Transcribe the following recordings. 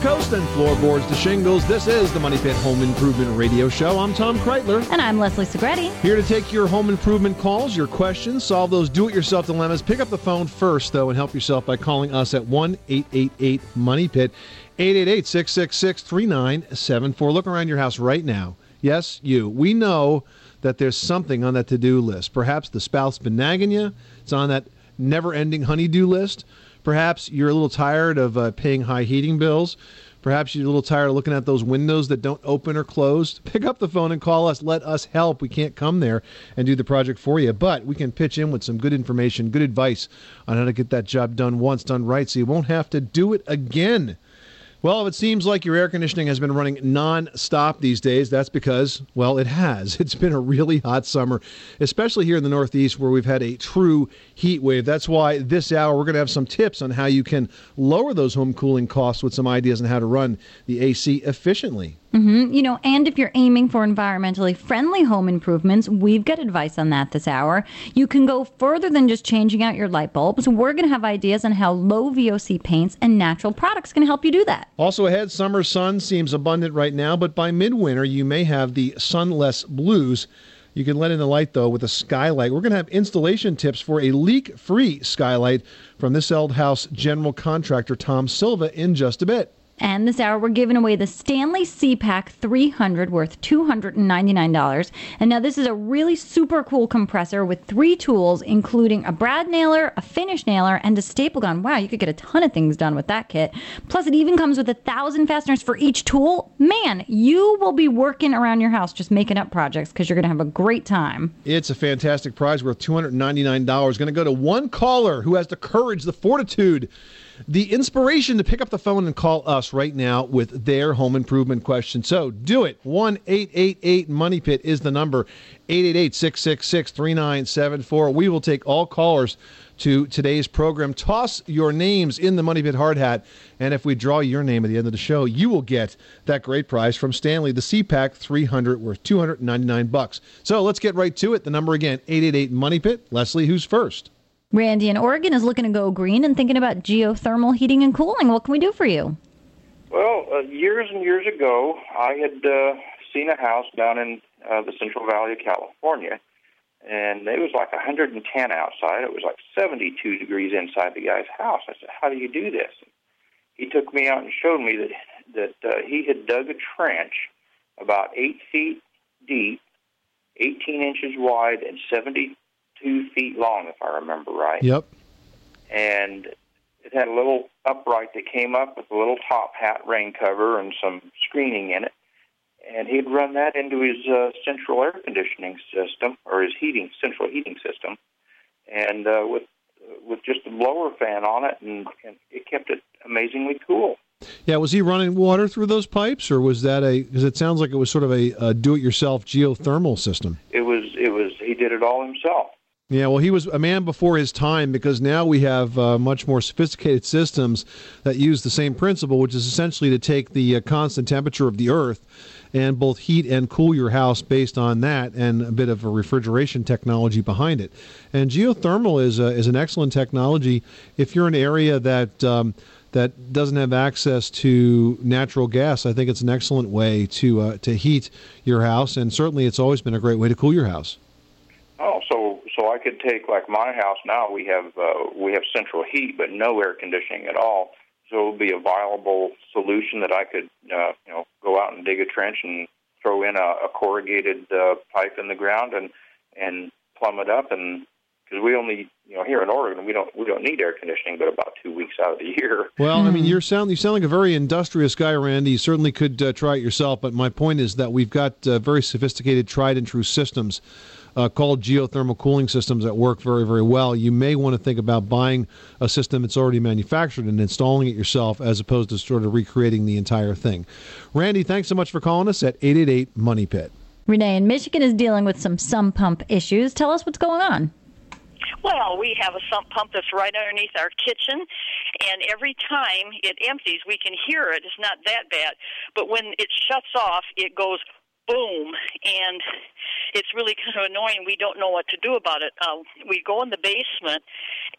coast and floorboards to shingles, this is the Money Pit Home Improvement Radio Show. I'm Tom Kreitler. And I'm Leslie Segretti. Here to take your home improvement calls, your questions, solve those do-it-yourself dilemmas. Pick up the phone first, though, and help yourself by calling us at 1-888-MONEYPIT, 888-666-3974. Look around your house right now. Yes, you. We know that there's something on that to-do list. Perhaps the spouse's been nagging you. It's on that never-ending honey-do list. Perhaps you're a little tired of paying high heating bills. Perhaps you're a little tired of looking at those windows that don't open or close. Pick up the phone and call us. Let us help. We can't come there and do the project for you, but we can pitch in with some good information, good advice on how to get that job done once, done right, so you won't have to do it again. Well, if it seems like your air conditioning has been running non-stop these days, that's because, well, it has. It's been a really hot summer, especially here in the Northeast where we've had a true heat wave. That's why this hour we're going to have some tips on how you can lower those home cooling costs with some ideas on how to run the AC efficiently. Mm-hmm. You know, and if you're aiming for environmentally friendly home improvements, we've got advice on that this hour. You can go further than just changing out your light bulbs. We're going to have ideas on how low VOC paints and natural products can help you do that. Also ahead, summer sun seems abundant right now, but by midwinter, you may have the sunless blues. You can let in the light, though, with a skylight. We're going to have installation tips for a leak-free skylight from This Old House general contractor Tom Silva in just a bit. And this hour, we're giving away the Stanley CPAC 300 worth $299. And now this is a really super cool compressor with three tools, including a brad nailer, a finish nailer, and a staple gun. Wow, you could get a ton of things done with that kit. Plus, it even comes with 1,000 fasteners for each tool. Man, you will be working around your house just making up projects because you're going to have a great time. It's a fantastic prize worth $299. Going to go to one caller who has the courage, the fortitude, the inspiration to pick up the phone and call us right now with their home improvement question. So do it. 1-888-MONEYPIT is the number. 888-666-3974. We will take all callers to today's program. Toss your names in the Money Pit hard hat, and if we draw your name at the end of the show, you will get that great prize from Stanley, the CPAC 300 worth $299. So let's get right to it. The number again, 888-MONEYPIT. Leslie, who's first? Randy in Oregon is looking to go green and thinking about geothermal heating and cooling. What can we do for you? Well, years and years ago, I had seen a house down in the Central Valley of California, and it was like 110 outside. It was like 72 degrees inside the guy's house. I said, how do you do this? He took me out and showed me that he had dug a trench about 8 feet deep, 18 inches wide, and 72 feet long, if I remember right. Yep. And it had a little upright that came up with a little top hat rain cover and some screening in it. And he'd run that into his central air conditioning system, or his central heating system, and with just a blower fan on it, and it kept it amazingly cool. Yeah, was he running water through those pipes, or was that a? Because it sounds like it was sort of a do-it-yourself geothermal system. It was. He did it all himself. Yeah, well, he was a man before his time, because now we have much more sophisticated systems that use the same principle, which is essentially to take the constant temperature of the earth and both heat and cool your house based on that, and a bit of a refrigeration technology behind it. And geothermal is an excellent technology if you're in an area that doesn't have access to natural gas. I think it's an excellent way to heat your house, and certainly it's always been a great way to cool your house. Oh, so I could take, like my house now, we have central heat but no air conditioning at all. So it would be a viable solution that I could go out and dig a trench and throw in a corrugated pipe in the ground and plumb it up, and because we only here in Oregon we don't need air conditioning but about 2 weeks out of the year. Well, I mean you sound like a very industrious guy, Randy. You certainly could try it yourself, but my point is that we've got very sophisticated, tried and true systems called geothermal cooling systems that work very, very well. You may want to think about buying a system that's already manufactured and installing it yourself, as opposed to sort of recreating the entire thing. Randy, thanks so much for calling us at 888-MONEYPIT. Renee in Michigan is dealing with some sump pump issues. Tell us what's going on. Well, we have a sump pump that's right underneath our kitchen, and every time it empties, we can hear it. It's not that bad, but when it shuts off, it goes boom, and it's really kind of annoying. We don't know what to do about it. We go in the basement,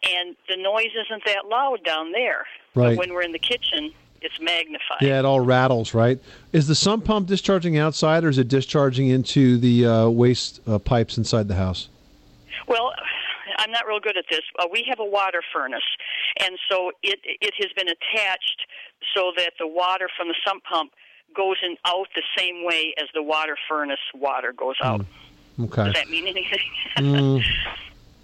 and the noise isn't that loud down there. Right. But when we're in the kitchen, it's magnified. Yeah, it all rattles, right? Is the sump pump discharging outside, or is it discharging into the waste pipes inside the house? Well, I'm not real good at this. We have a water furnace, and so it has been attached so that the water from the sump pump goes in out the same way as the water furnace water goes out. Okay. Does that mean anything?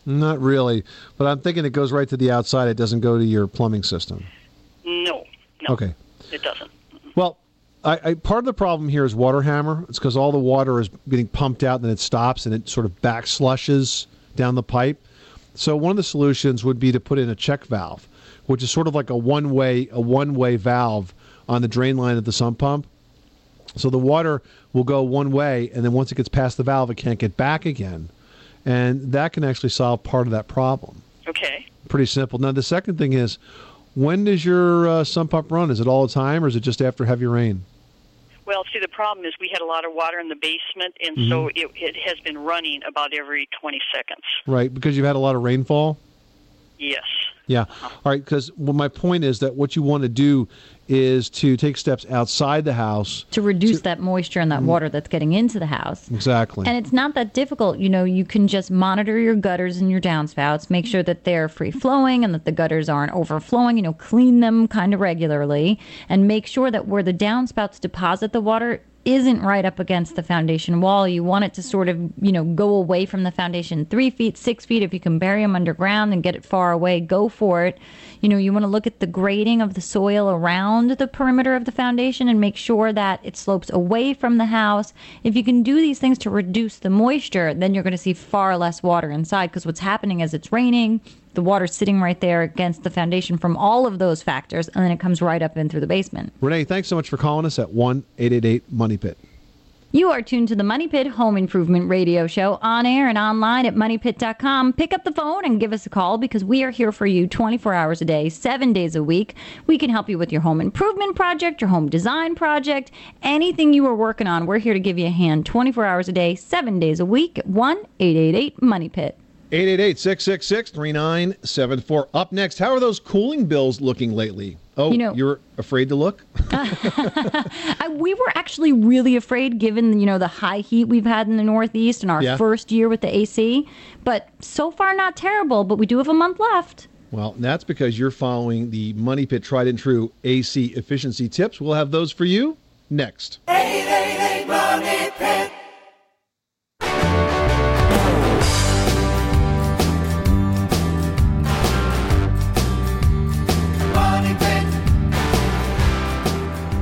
Not really, but I'm thinking it goes right to the outside. It doesn't go to your plumbing system. No. Okay. It doesn't. Well, I part of the problem here is water hammer. It's because all the water is getting pumped out, and then it stops, and it sort of back slushes down the pipe. So one of the solutions would be to put in a check valve, which is sort of like a one-way valve on the drain line of the sump pump. So the water will go one way, and then once it gets past the valve, it can't get back again. And that can actually solve part of that problem. Okay. Pretty simple. Now, the second thing is, when does your sump pump run? Is it all the time, or is it just after heavy rain? Well, see, the problem is we had a lot of water in the basement, and so it has been running about every 20 seconds. Right, because you've had a lot of rainfall? Yes. Yeah. All right, because my point is that what you want to do is to take steps outside the house. To reduce that moisture and that water that's getting into the house. Exactly. And it's not that difficult. You know, you can just monitor your gutters and your downspouts, make sure that they're free-flowing and that the gutters aren't overflowing, you know, clean them kind of regularly, and make sure that where the downspouts deposit the water isn't right up against the foundation wall. You want it to sort of, you know, go away from the foundation 3 feet, 6 feet. If you can bury them underground and get it far away, go for it. You know, you want to look at the grading of the soil around the perimeter of the foundation and make sure that it slopes away from the house. If you can do these things to reduce the moisture, then you're going to see far less water inside, because what's happening is it's raining, the water's sitting right there against the foundation from all of those factors, and then it comes right up in through the basement. Renee, thanks so much for calling us at 1-888-MONEYPIT. You are tuned to the Money Pit Home Improvement Radio Show, on air and online at MoneyPit.com. Pick up the phone and give us a call, because we are here for you 24 hours a day, 7 days a week. We can help you with your home improvement project, your home design project, anything you are working on. We're here to give you a hand 24 hours a day, 7 days a week at 1-888-MONEYPIT. 888-666-3974. Up next, how are those cooling bills looking lately? Oh, you know, you're afraid to look? We were actually really afraid, given, you know, the high heat we've had in the Northeast in our first year with the AC. But so far, not terrible. But we do have a month left. Well, that's because you're following the Money Pit tried and true AC efficiency tips. We'll have those for you next. 888-MONEYPIT.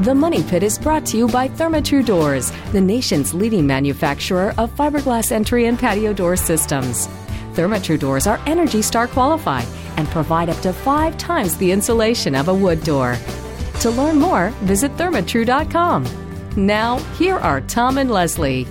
The Money Pit is brought to you by ThermaTru Doors, the nation's leading manufacturer of fiberglass entry and patio door systems. ThermaTru Doors are ENERGY STAR qualified and provide up to 5 times the insulation of a wood door. To learn more, visit thermatru.com. Now, here are Tom and Leslie.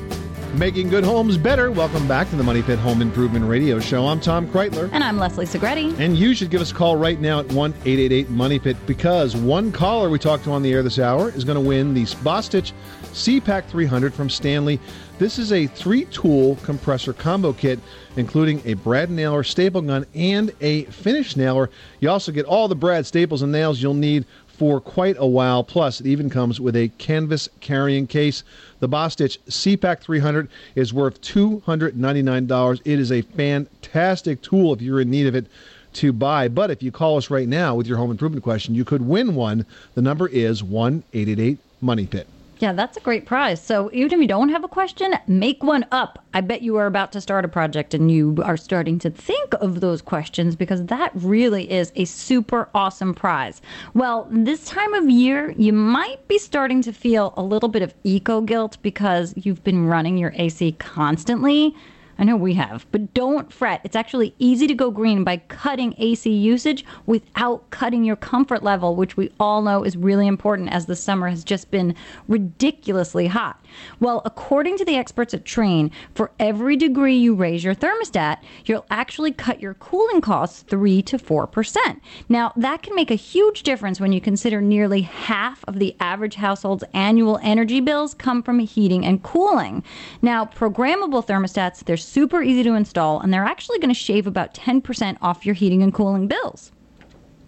Making good homes better. Welcome back to the Money Pit Home Improvement Radio Show. I'm Tom Kreitler. And I'm Leslie Segretti. And you should give us a call right now at 1-888-MONEYPIT, because one caller we talked to on the air this hour is going to win the Bostitch CPAC 300 from Stanley. This is a 3-tool compressor combo kit, including a brad nailer, staple gun, and a finish nailer. You also get all the brad, staples, and nails you'll need for quite a while. Plus, it even comes with a canvas carrying case. The Bostitch CPAC 300 is worth $299. It is a fantastic tool if you're in need of it to buy. But if you call us right now with your home improvement question, you could win one. The number is 1-888-MONEYPIT. Yeah, that's a great prize. So even if you don't have a question, make one up. I bet you are about to start a project and you are starting to think of those questions, because that really is a super awesome prize. Well, this time of year, you might be starting to feel a little bit of eco-guilt because you've been running your AC constantly. I know we have, but don't fret. It's actually easy to go green by cutting AC usage without cutting your comfort level, which we all know is really important as the summer has just been ridiculously hot. Well, according to the experts at Trane, for every degree you raise your thermostat, you'll actually cut your cooling costs 3 to 4%. Now, that can make a huge difference when you consider nearly half of the average household's annual energy bills come from heating and cooling. Now, programmable thermostats, they're super easy to install, and they're actually going to shave about 10% off your heating and cooling bills.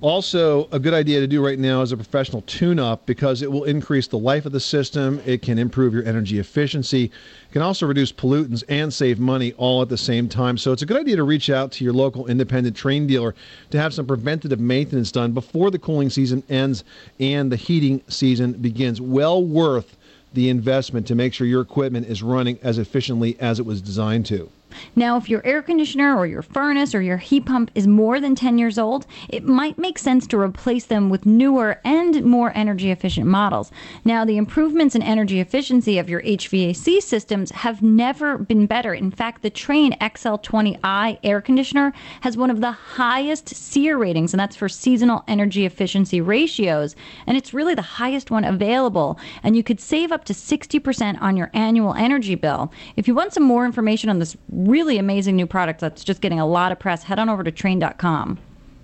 Also, a good idea to do right now is a professional tune-up, because it will increase the life of the system. It can improve your energy efficiency. It can also reduce pollutants and save money all at the same time. So it's a good idea to reach out to your local independent Trane dealer to have some preventative maintenance done before the cooling season ends and the heating season begins. Well worth the investment to make sure your equipment is running as efficiently as it was designed to. Now, if your air conditioner or your furnace or your heat pump is more than 10 years old, it might make sense to replace them with newer and more energy efficient models. Now, the improvements in energy efficiency of your HVAC systems have never been better. In fact, the Trane XL20i air conditioner has one of the highest SEER ratings, and that's for seasonal energy efficiency ratios, and it's really the highest one available, and you could save up to 60% on your annual energy bill. If you want some more information on this really amazing new product that's just getting a lot of press, head on over to Trane.com.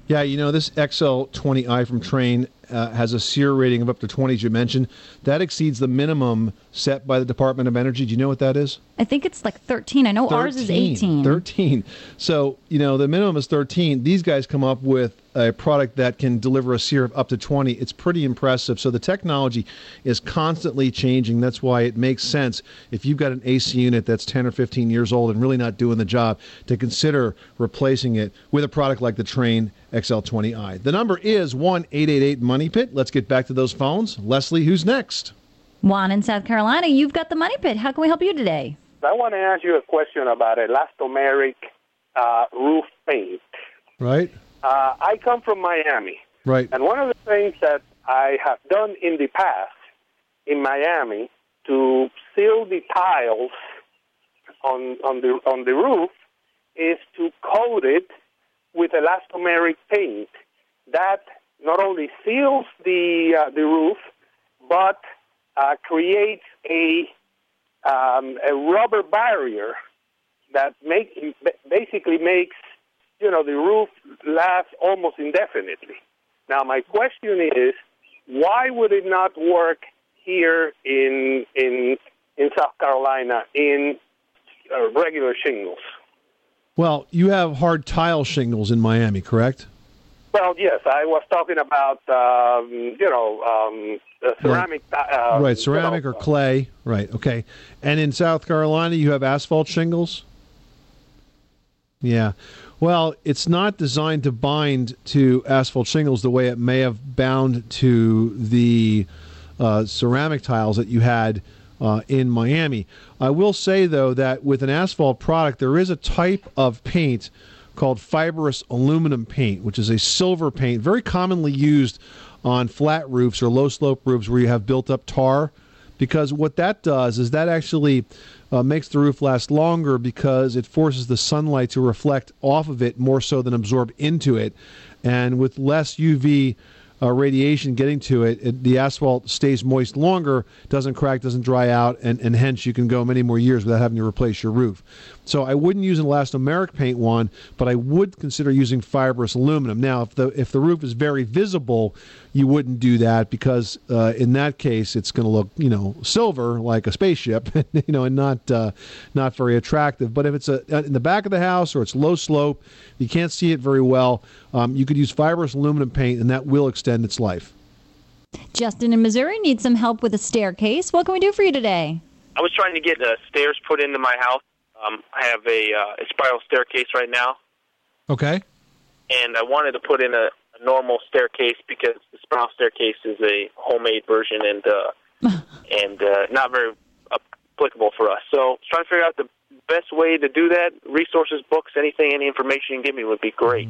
Yeah, you know, this XL20i from Trane has a SEER rating of up to 20, as you mentioned. That exceeds the minimum set by the Department of Energy. Do you know what that is? I think it's like 13. I know 13, ours is 18. 13. So, you know, the minimum is 13. These guys come up with a product that can deliver a SEER of up to 20. It's pretty impressive. So the technology is constantly changing. That's why it makes sense, if you've got an AC unit that's 10 or 15 years old and really not doing the job, to consider replacing it with a product like the Trane XL20i. The number is 1-888-MONEYPIT. Let's get back to those phones. Leslie, who's next? Juan in South Carolina, you've got the Money Pit. How can we help you today? I want to ask you a question about elastomeric roof paint. Right. I come from Miami. Right. And one of the things that I have done in the past in Miami to seal the tiles on the roof is to coat it with elastomeric paint. That not only seals the roof, but creates a rubber barrier that basically makes the roof lasts almost indefinitely. Now, my question is, why would it not work here in South Carolina in regular shingles? Well, you have hard tile shingles in Miami, correct? Well, yes. I was talking about, ceramic. Right, ceramic or clay. Right, okay. And in South Carolina, you have asphalt shingles? Yeah. Well, it's not designed to bind to asphalt shingles the way it may have bound to the ceramic tiles that you had in Miami. I will say, though, that with an asphalt product, there is a type of paint called fibrous aluminum paint, which is a silver paint, very commonly used on flat roofs or low-slope roofs where you have built-up tar, because what that does is that actually makes the roof last longer, because it forces the sunlight to reflect off of it more so than absorb into it. And with less UV radiation getting to it, the asphalt stays moist longer, doesn't crack, doesn't dry out, and hence you can go many more years without having to replace your roof. So I wouldn't use an elastomeric paint one, but I would consider using fibrous aluminum. Now, if the roof is very visible, you wouldn't do that, because in that case it's going to look, silver like a spaceship, and not very attractive. But if it's in the back of the house or it's low slope, you can't see it very well. You could use fibrous aluminum paint, and that will extend its life. Justin in Missouri needs some help with a staircase. What can we do for you today? I was trying to get stairs put into my house. I have a spiral staircase right now. Okay. And I wanted to put in a normal staircase, because the spiral staircase is a homemade version and not very applicable for us. So I was trying to figure out the best way to do that. Resources, books, any information you can give me would be great.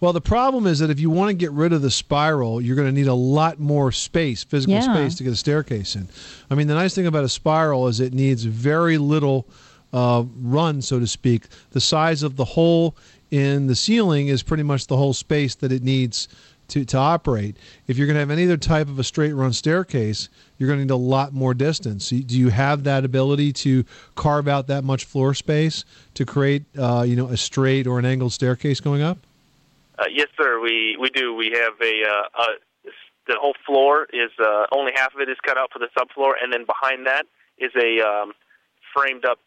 Well, the problem is that if you want to get rid of the spiral, you're going to need a lot more space, physical space, to get a staircase in. I mean, the nice thing about a spiral is it needs very little run, so to speak. The size of the hole in the ceiling is pretty much the whole space that it needs to operate. If you're going to have any other type of a straight run staircase, you're going to need a lot more distance. Do you have that ability to carve out that much floor space to create, a straight or an angled staircase going up? Yes, sir. We do. We have the whole floor is only half of it is cut out for the subfloor, and then behind that is a framed up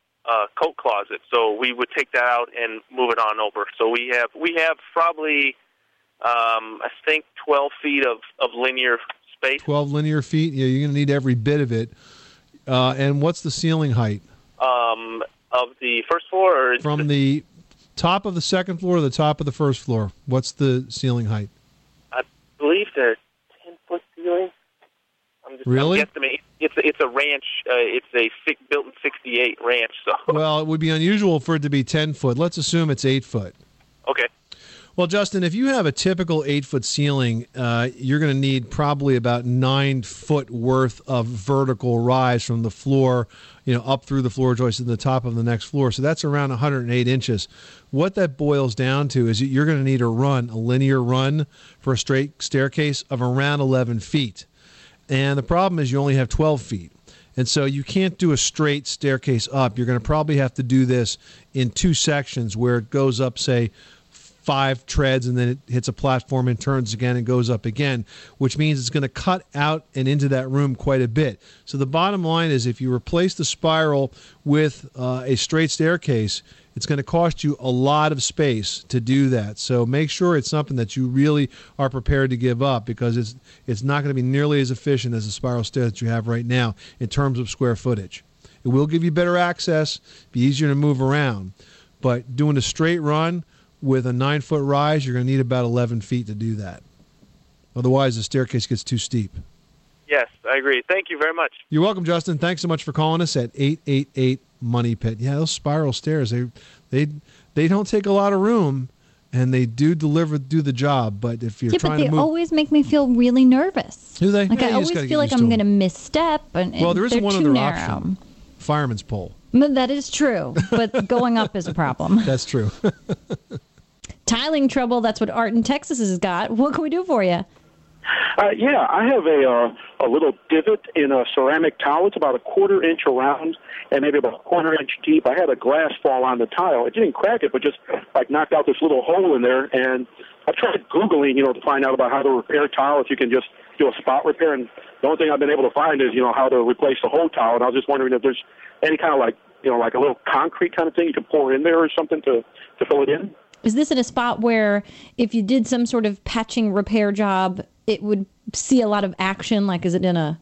coat closet. So we would take that out and move it on over. So we have probably I think 12 feet of linear space. 12 linear feet? Yeah, you're going to need every bit of it. And what's the ceiling height? Of the first floor? Or from the top of the second floor to the top of the first floor, what's the ceiling height? I believe they're 10-foot ceiling. Really? It's a ranch. It's a built in 68 ranch. So. Well, it would be unusual for it to be 10 foot. Let's assume it's 8 foot. Okay. Well, Justin, if you have a typical 8-foot ceiling, you're going to need probably about 9 foot worth of vertical rise from the floor, up through the floor joist to the top of the next floor. So that's around 108 inches. What that boils down to is you're going to need a linear run for a straight staircase of around 11 feet. And the problem is you only have 12 feet. And so you can't do a straight staircase up. You're going to probably have to do this in two sections where it goes up, say, 5 treads, and then it hits a platform and turns again and goes up again, which means it's going to cut out and into that room quite a bit. So the bottom line is if you replace the spiral with a straight staircase, it's going to cost you a lot of space to do that. So make sure it's something that you really are prepared to give up, because it's not going to be nearly as efficient as the spiral stair that you have right now in terms of square footage. It will give you better access, be easier to move around. But doing a straight run with a 9-foot rise, you're going to need about 11 feet to do that. Otherwise, the staircase gets too steep. Yes, I agree. Thank you very much. You're welcome, Justin. Thanks so much for calling us at 888-MONEY-PIT. Yeah, those spiral stairs, they don't take a lot of room, and they do the job. But if you're trying to move... Yeah, but they always make me feel really nervous. Do they? Like, I always feel like I'm going to misstep, and well, there is one other option. Fireman's pole. That is true, but going up is a problem. That's true. Tiling trouble, that's what Art in Texas has got. What can we do for you? Yeah, I have a little divot in a ceramic tile. It's about a quarter inch around and maybe about a quarter inch deep. I had a glass fall on the tile. It didn't crack it, but just knocked out this little hole in there. And I tried Googling, to find out about how to repair tile, if you can just do a spot repair. And the only thing I've been able to find is, how to replace the whole tile. And I was just wondering if there's any kind of like a little concrete kind of thing you can pour in there or something to fill it in. Is this in a spot where if you did some sort of patching repair job, it would see a lot of action? Like, is it in a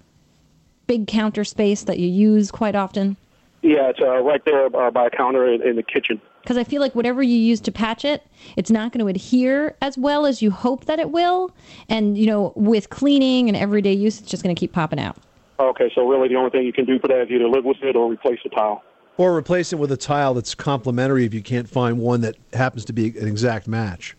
big counter space that you use quite often? Yeah, it's right there by a counter in the kitchen. Because I feel like whatever you use to patch it, it's not going to adhere as well as you hope that it will. And, with cleaning and everyday use, it's just going to keep popping out. Okay, so really the only thing you can do for that is either live with it or replace the tile. Or replace it with a tile that's complementary if you can't find one that happens to be an exact match.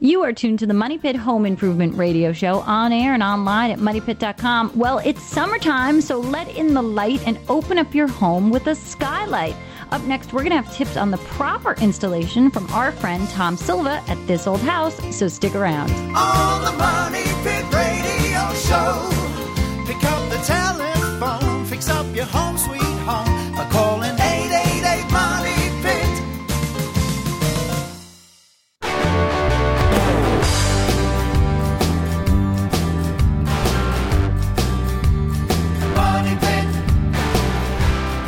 You are tuned to the Money Pit Home Improvement Radio Show on air and online at MoneyPit.com. Well, it's summertime, so let in the light and open up your home with a skylight. Up next, we're going to have tips on the proper installation from our friend Tom Silva at This Old House, so stick around. On the Money Pit Radio Show, pick up the telephone, fix up your home sweet home by calling 888 Money Pit.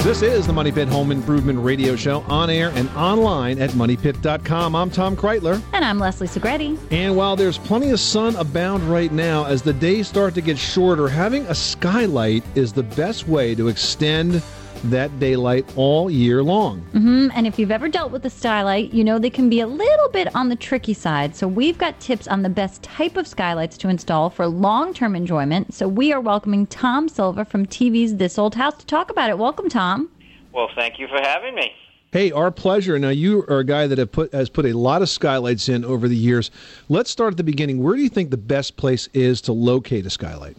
This is the Money Pit Home Improvement Radio Show on air and online at MoneyPit.com. I'm Tom Kreitler. And I'm Leslie Segretti. And while there's plenty of sun abound right now, as the days start to get shorter, having a skylight is the best way to extend that daylight all year long. Mm-hmm. And if you've ever dealt with a skylight, they can be a little bit on the tricky side. So we've got tips on the best type of skylights to install for long-term enjoyment. So we are welcoming Tom Silva from TV's This Old House to talk about it. Welcome, Tom. Well, thank you for having me. Hey, our pleasure. Now, you are a guy that has put a lot of skylights in over the years. Let's start at the beginning. Where do you think the best place is to locate a skylight?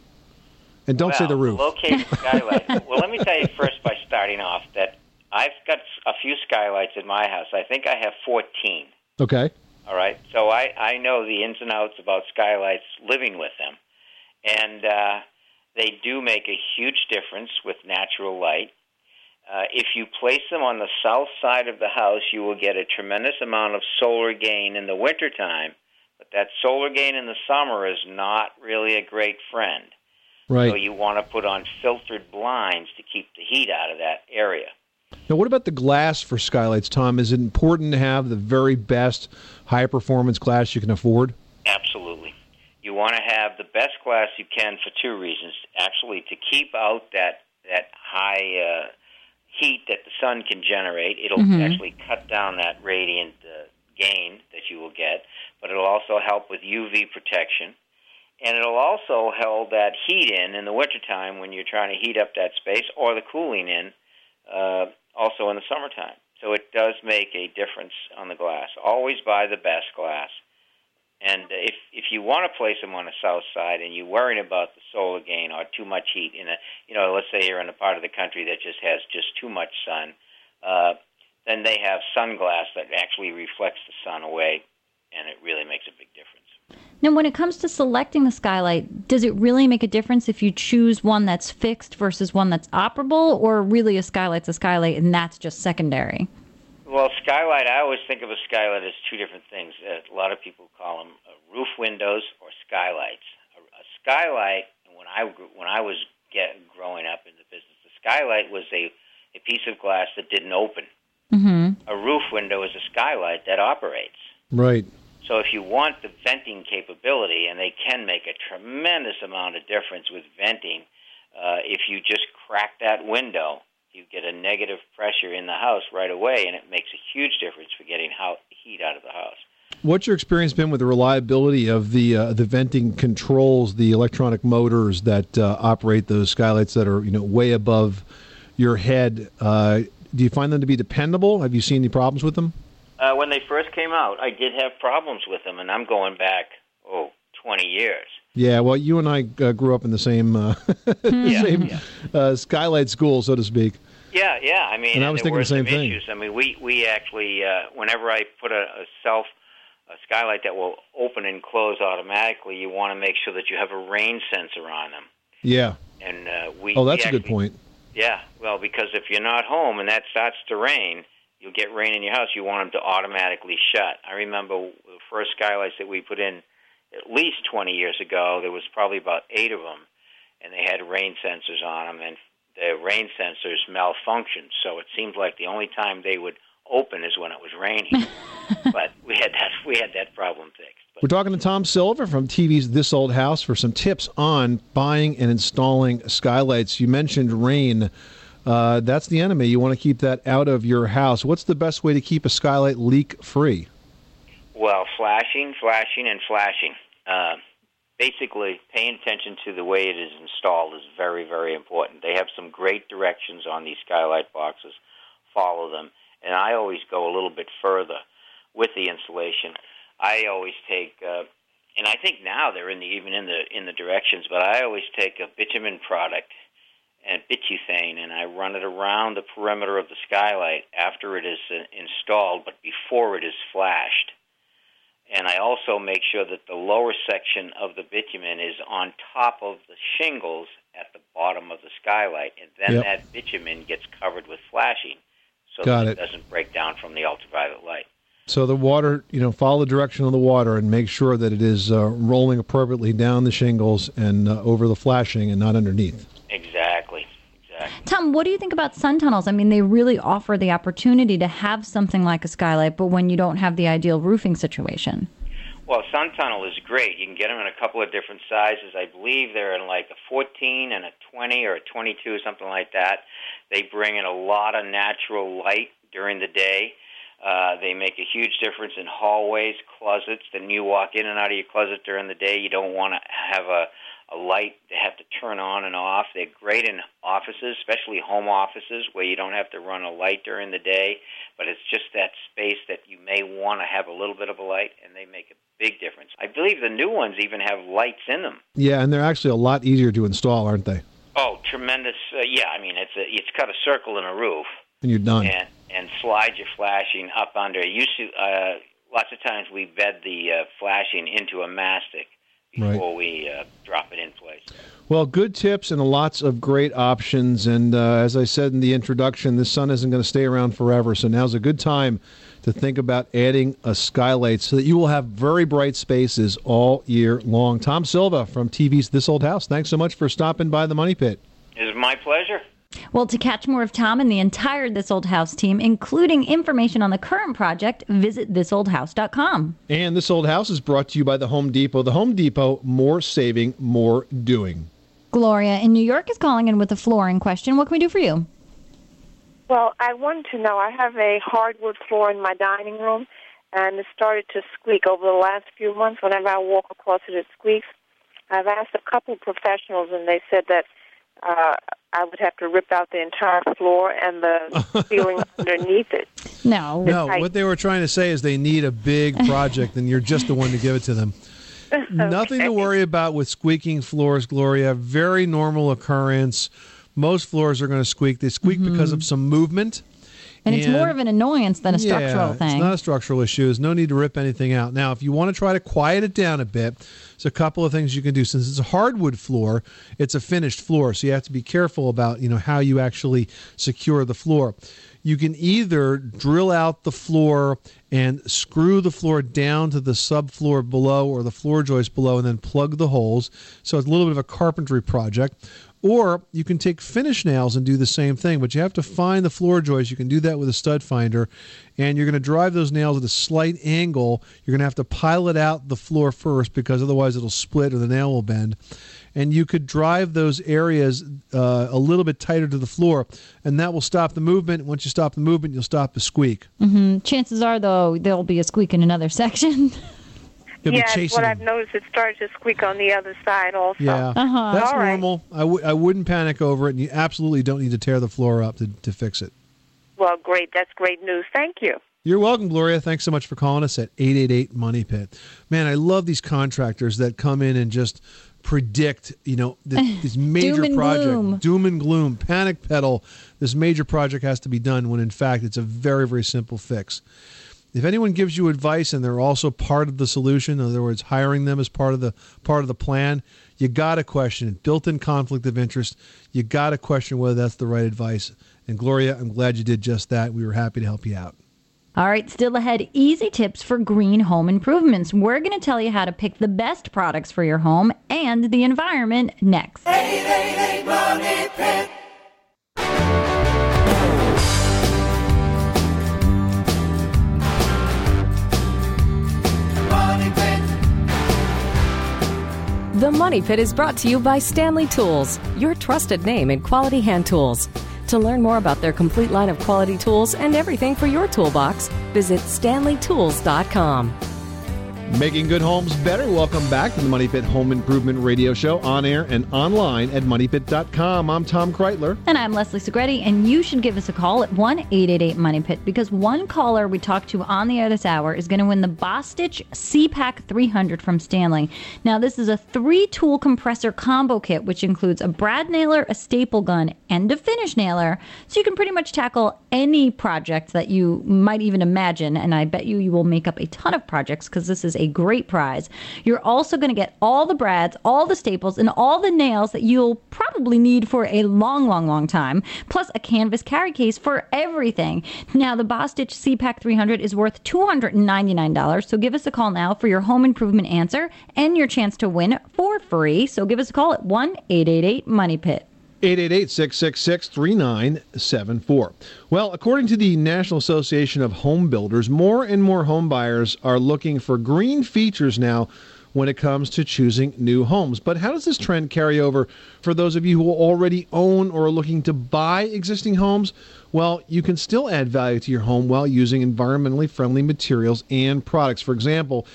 And don't say the roof. Locate skylight. Well, let me tell you first by starting off that I've got a few skylights in my house. I think I have 14. Okay. All right. So I know the ins and outs about skylights, living with them. And they do make a huge difference with natural light. If you place them on the south side of the house, you will get a tremendous amount of solar gain in the wintertime. But that solar gain in the summer is not really a great friend. Right. So you want to put on filtered blinds to keep the heat out of that area. Now, what about the glass for skylights, Tom? Is it important to have the very best high-performance glass you can afford? Absolutely. want to have the best glass you can for two reasons. Actually, to keep out that high heat that the sun can generate. It'll actually cut down that radiant gain that you will get, but it'll also help with UV protection. And it'll also hold that heat in the wintertime when you're trying to heat up that space, or the cooling in also in the summertime. So it does make a difference on the glass. Always buy the best glass. And if you want to place them on the south side and you're worrying about the solar gain or too much heat in let's say you're in a part of the country that just has just too much sun, then they have sunglass that actually reflects the sun away, and it really makes a big difference. Now, when it comes to selecting the skylight, does it really make a difference if you choose one that's fixed versus one that's operable, or really a skylight's a skylight and that's just secondary? Well, skylight, I always think of a skylight as two different things. A lot of people call them roof windows or skylights. A skylight, when I was growing up in the business, the skylight was a piece of glass that didn't open. Mm-hmm. A roof window is a skylight that operates. Right. So if you want the venting capability, and they can make a tremendous amount of difference with venting, if you just crack that window, you get a negative pressure in the house right away, and it makes a huge difference for getting heat out of the house. What's your experience been with the reliability of the venting controls, the electronic motors that operate those skylights that are way above your head? Do you find them to be dependable? Have you seen any problems with them? When they first came out, I did have problems with them, and I'm going back, 20 years. Yeah, well, you and I grew up in the same skylight school, so to speak. Yeah, I mean, and I was thinking the same thing. Issues. I mean, we actually, whenever I put a skylight that will open and close automatically, you want to make sure that you have a rain sensor on them. Yeah. And that's a good point. Yeah, well, because if you're not home and that starts to rain, you'll get rain in your house, you want them to automatically shut. I remember the first skylights that we put in at least 20 years ago, there was probably about 8 of them, and they had rain sensors on them, and the rain sensors malfunctioned, so it seemed like the only time they would open is when it was raining. But we had that problem fixed. But we're talking to Tom Silver from TV's This Old House for some tips on buying and installing skylights. You mentioned rain. That's the enemy. You want to keep that out of your house. What's the best way to keep a skylight leak-free? Well, flashing. Basically, paying attention to the way it is installed is very, very important. They have some great directions on these skylight boxes. Follow them. And I always go a little bit further with the installation. I always take, and I think now they're even in the directions, but I always take a bitumen product and bituthane, and I run it around the perimeter of the skylight after it is installed, but before it is flashed. And I also make sure that the lower section of the bitumen is on top of the shingles at the bottom of the skylight, and then that bitumen gets covered with flashing so that it doesn't break down from the ultraviolet light. So the water, follow the direction of the water and make sure that it is rolling appropriately down the shingles and over the flashing and not underneath. Exactly. Tom, what do you think about sun tunnels? I mean, they really offer the opportunity to have something like a skylight, but when you don't have the ideal roofing situation. Well, sun tunnel is great. You can get them in a couple of different sizes. I believe they're in like a 14 and a 20 or a 22, something like that. They bring in a lot of natural light during the day. They make a huge difference in hallways, closets. Then you walk in and out of your closet during the day. You don't want to have a light they have to turn on and off. They're great in offices, especially home offices, where you don't have to run a light during the day, but it's just that space that you may want to have a little bit of a light, and they make a big difference. I believe the new ones even have lights in them. Yeah, and they're actually a lot easier to install, aren't they? Oh, tremendous. I mean, it's cut a circle in a roof. And you're done. And slide your flashing up under. Lots of times we bed the flashing into a mastic before we drop it in place. Well, good tips and lots of great options. And as I said in the introduction, the sun isn't going to stay around forever. So now's a good time to think about adding a skylight so that you will have very bright spaces all year long. Tom Silva from TV's This Old House, thanks so much for stopping by the Money Pit. It's my pleasure. Well, to catch more of Tom and the entire This Old House team, including information on the current project, visit thisoldhouse.com. And This Old House is brought to you by the Home Depot. The Home Depot, more saving, more doing. Gloria in New York is calling in with a flooring question. What can we do for you? Well, I wanted to know, I have a hardwood floor in my dining room, and it started to squeak over the last few months. Whenever I walk across it, it squeaks. I've asked a couple of professionals, and they said that I would have to rip out the entire floor and the ceiling underneath it. No, what they were trying to say is they need a big project, and you're just the one to give it to them. Okay. Nothing to worry about with squeaking floors, Gloria. Very normal occurrence. Most floors are going to squeak. They squeak because of some movement. And it's more of an annoyance than a structural thing. It's not a structural issue. There's no need to rip anything out. Now, if you want to try to quiet it down a bit, there's a couple of things you can do. Since it's a hardwood floor, it's a finished floor, so you have to be careful about, you know, how you actually secure the floor. You can either drill out the floor and screw the floor down to the subfloor below or the floor joist below and then plug the holes. So it's a little bit of a carpentry project. Or you can take finish nails and do the same thing, but you have to find the floor joist. You can do that with a stud finder, and you're going to drive those nails at a slight angle. You're going to have to pilot out the floor first because otherwise it'll split or the nail will bend. And you could drive those areas a little bit tighter to the floor, and that will stop the movement. Once you stop the movement, you'll stop the squeak. Mm-hmm. Chances are, though, there'll be a squeak in another section. Yeah, what I've noticed, it starts to squeak on the other side also. Yeah, that's all normal. Right. I wouldn't panic over it, and you absolutely don't need to tear the floor up to fix it. Well, great. That's great news. Thank you. You're welcome, Gloria. Thanks so much for calling us at 888-MONEYPIT. Man, I love these contractors that come in and just predict, you know, this major doom and project, doom and gloom, panic pedal. This major project has to be done when, in fact, it's a very, very simple fix. If anyone gives you advice and they're also part of the solution, in other words, hiring them as part of the plan, you got to question it. Built-in conflict of interest. You got to question whether that's the right advice. And Gloria, I'm glad you did just that. We were happy to help you out. All right, still ahead, easy tips for green home improvements. We're going to tell you how to pick the best products for your home and the environment next. 888 Money Pit. The Money Pit is brought to you by Stanley Tools, your trusted name in quality hand tools. To learn more about their complete line of quality tools and everything for your toolbox, visit StanleyTools.com. Making good homes better. Welcome back to the Money Pit Home Improvement Radio Show, on air and online at MoneyPit.com. I'm Tom Kreitler. And I'm Leslie Segretti, and you should give us a call at 1-888-MONEYPIT, because one caller we talked to on the air this hour is going to win the Bostitch CPAC 300 from Stanley. Now, this is a 3-tool compressor combo kit, which includes a brad nailer, a staple gun, and a finish nailer, so you can pretty much tackle any project that you might even imagine, and I bet you will make up a ton of projects, because this is a great prize. You're also going to get all the brads, all the staples, and all the nails that you'll probably need for a long, long, long time, plus a canvas carry case for everything. Now, the Bostitch CPAC 300 is worth $299, so give us a call now for your home improvement answer and your chance to win for free. So give us a call at 1-888-MONEYPIT. 888-666-3974. Well, according to the National Association of Home Builders, more and more home buyers are looking for green features now when it comes to choosing new homes. But how does this trend carry over for those of you who already own or are looking to buy existing homes? Well, you can still add value to your home while using environmentally friendly materials and products. For example,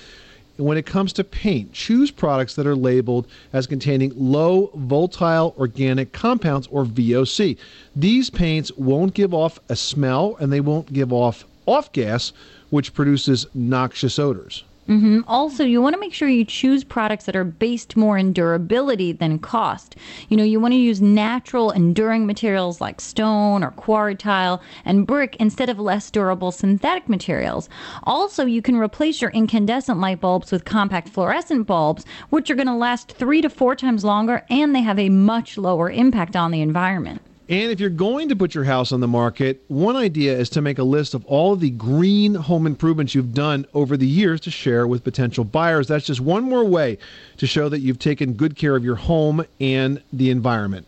when it comes to paint, choose products that are labeled as containing low volatile organic compounds, or VOC. These paints won't give off a smell, and they won't give off off-gas, which produces noxious odors. Mm-hmm. Also, you want to make sure you choose products that are based more in durability than cost. You know, you want to use natural, enduring materials like stone or quarry tile and brick instead of less durable synthetic materials. Also, you can replace your incandescent light bulbs with compact fluorescent bulbs, which are going to last 3 to 4 times longer, and they have a much lower impact on the environment. And if you're going to put your house on the market, one idea is to make a list of all of the green home improvements you've done over the years to share with potential buyers. That's just one more way to show that you've taken good care of your home and the environment.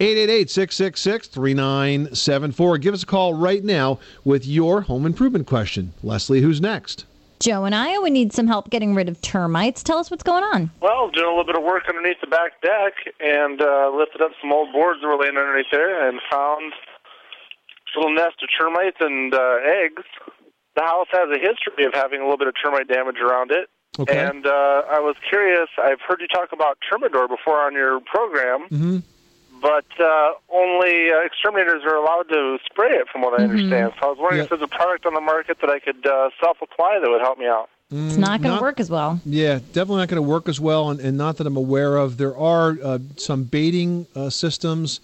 888-666-3974. Give us a call right now with your home improvement question. Leslie, who's next? Joe in Iowa needs some help getting rid of termites. Tell us what's going on. Well, doing a little bit of work underneath the back deck and lifted up some old boards that were laying underneath there and found a little nest of termites and eggs. The house has a history of having a little bit of termite damage around it. Okay. And I was curious. I've heard you talk about Termidor before on your program, mm-hmm. but only exterminators are allowed to spray it, from what I mm-hmm. understand. So I was wondering yep. if there's a product on the market that I could self-apply that would help me out. It's not going to work as well. Yeah, definitely not going to work as well, and not that I'm aware of. There are some baiting systems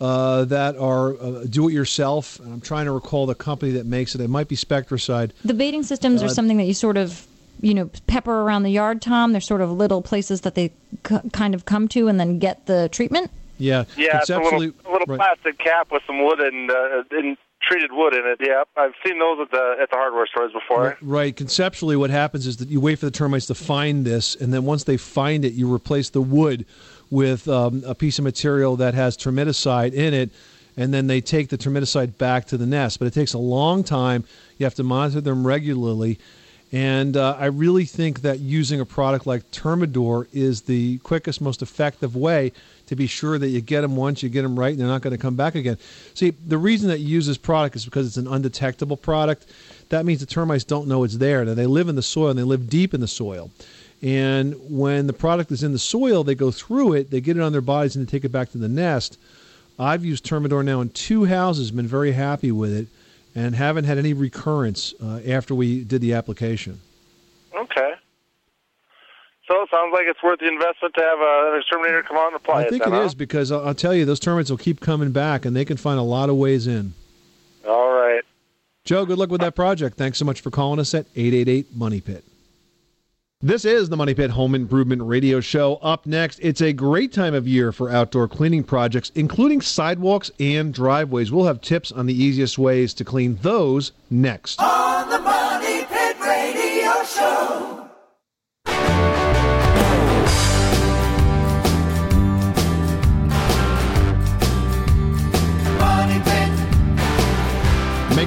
that are do-it-yourself. And I'm trying to recall the company that makes it. It might be Spectracide. The baiting systems are something that you sort of... pepper around the yard, Tom. They're sort of little places that they kind of come to and then get the treatment. Yeah. Yeah, it's a little right. plastic cap with some wood and treated wood in it. Yeah, I've seen those at the hardware stores before. Right. Conceptually, what happens is that you wait for the termites to find this, and then once they find it, you replace the wood with a piece of material that has termiticide in it, and then they take the termiticide back to the nest. But it takes a long time. You have to monitor them regularly. And I really think that using a product like Termidor is the quickest, most effective way to be sure that you get them once, you get them right, and they're not going to come back again. See, the reason that you use this product is because it's an undetectable product. That means the termites don't know it's there. Now, they live in the soil, and they live deep in the soil. And when the product is in the soil, they go through it, they get it on their bodies, and they take it back to the nest. I've used Termidor now in 2 houses, been very happy with it. And haven't had any recurrence after we did the application. Okay. So it sounds like it's worth the investment to have an exterminator come out and apply it. I think it is, because I'll tell you, those termites will keep coming back, and they can find a lot of ways in. All right. Joe, good luck with that project. Thanks so much for calling us at 888-MONEY-PIT. This is the Money Pit Home Improvement Radio Show. Up next, it's a great time of year for outdoor cleaning projects, including sidewalks and driveways. We'll have tips on the easiest ways to clean those next. On the Money Pit Radio Show. Money Pit.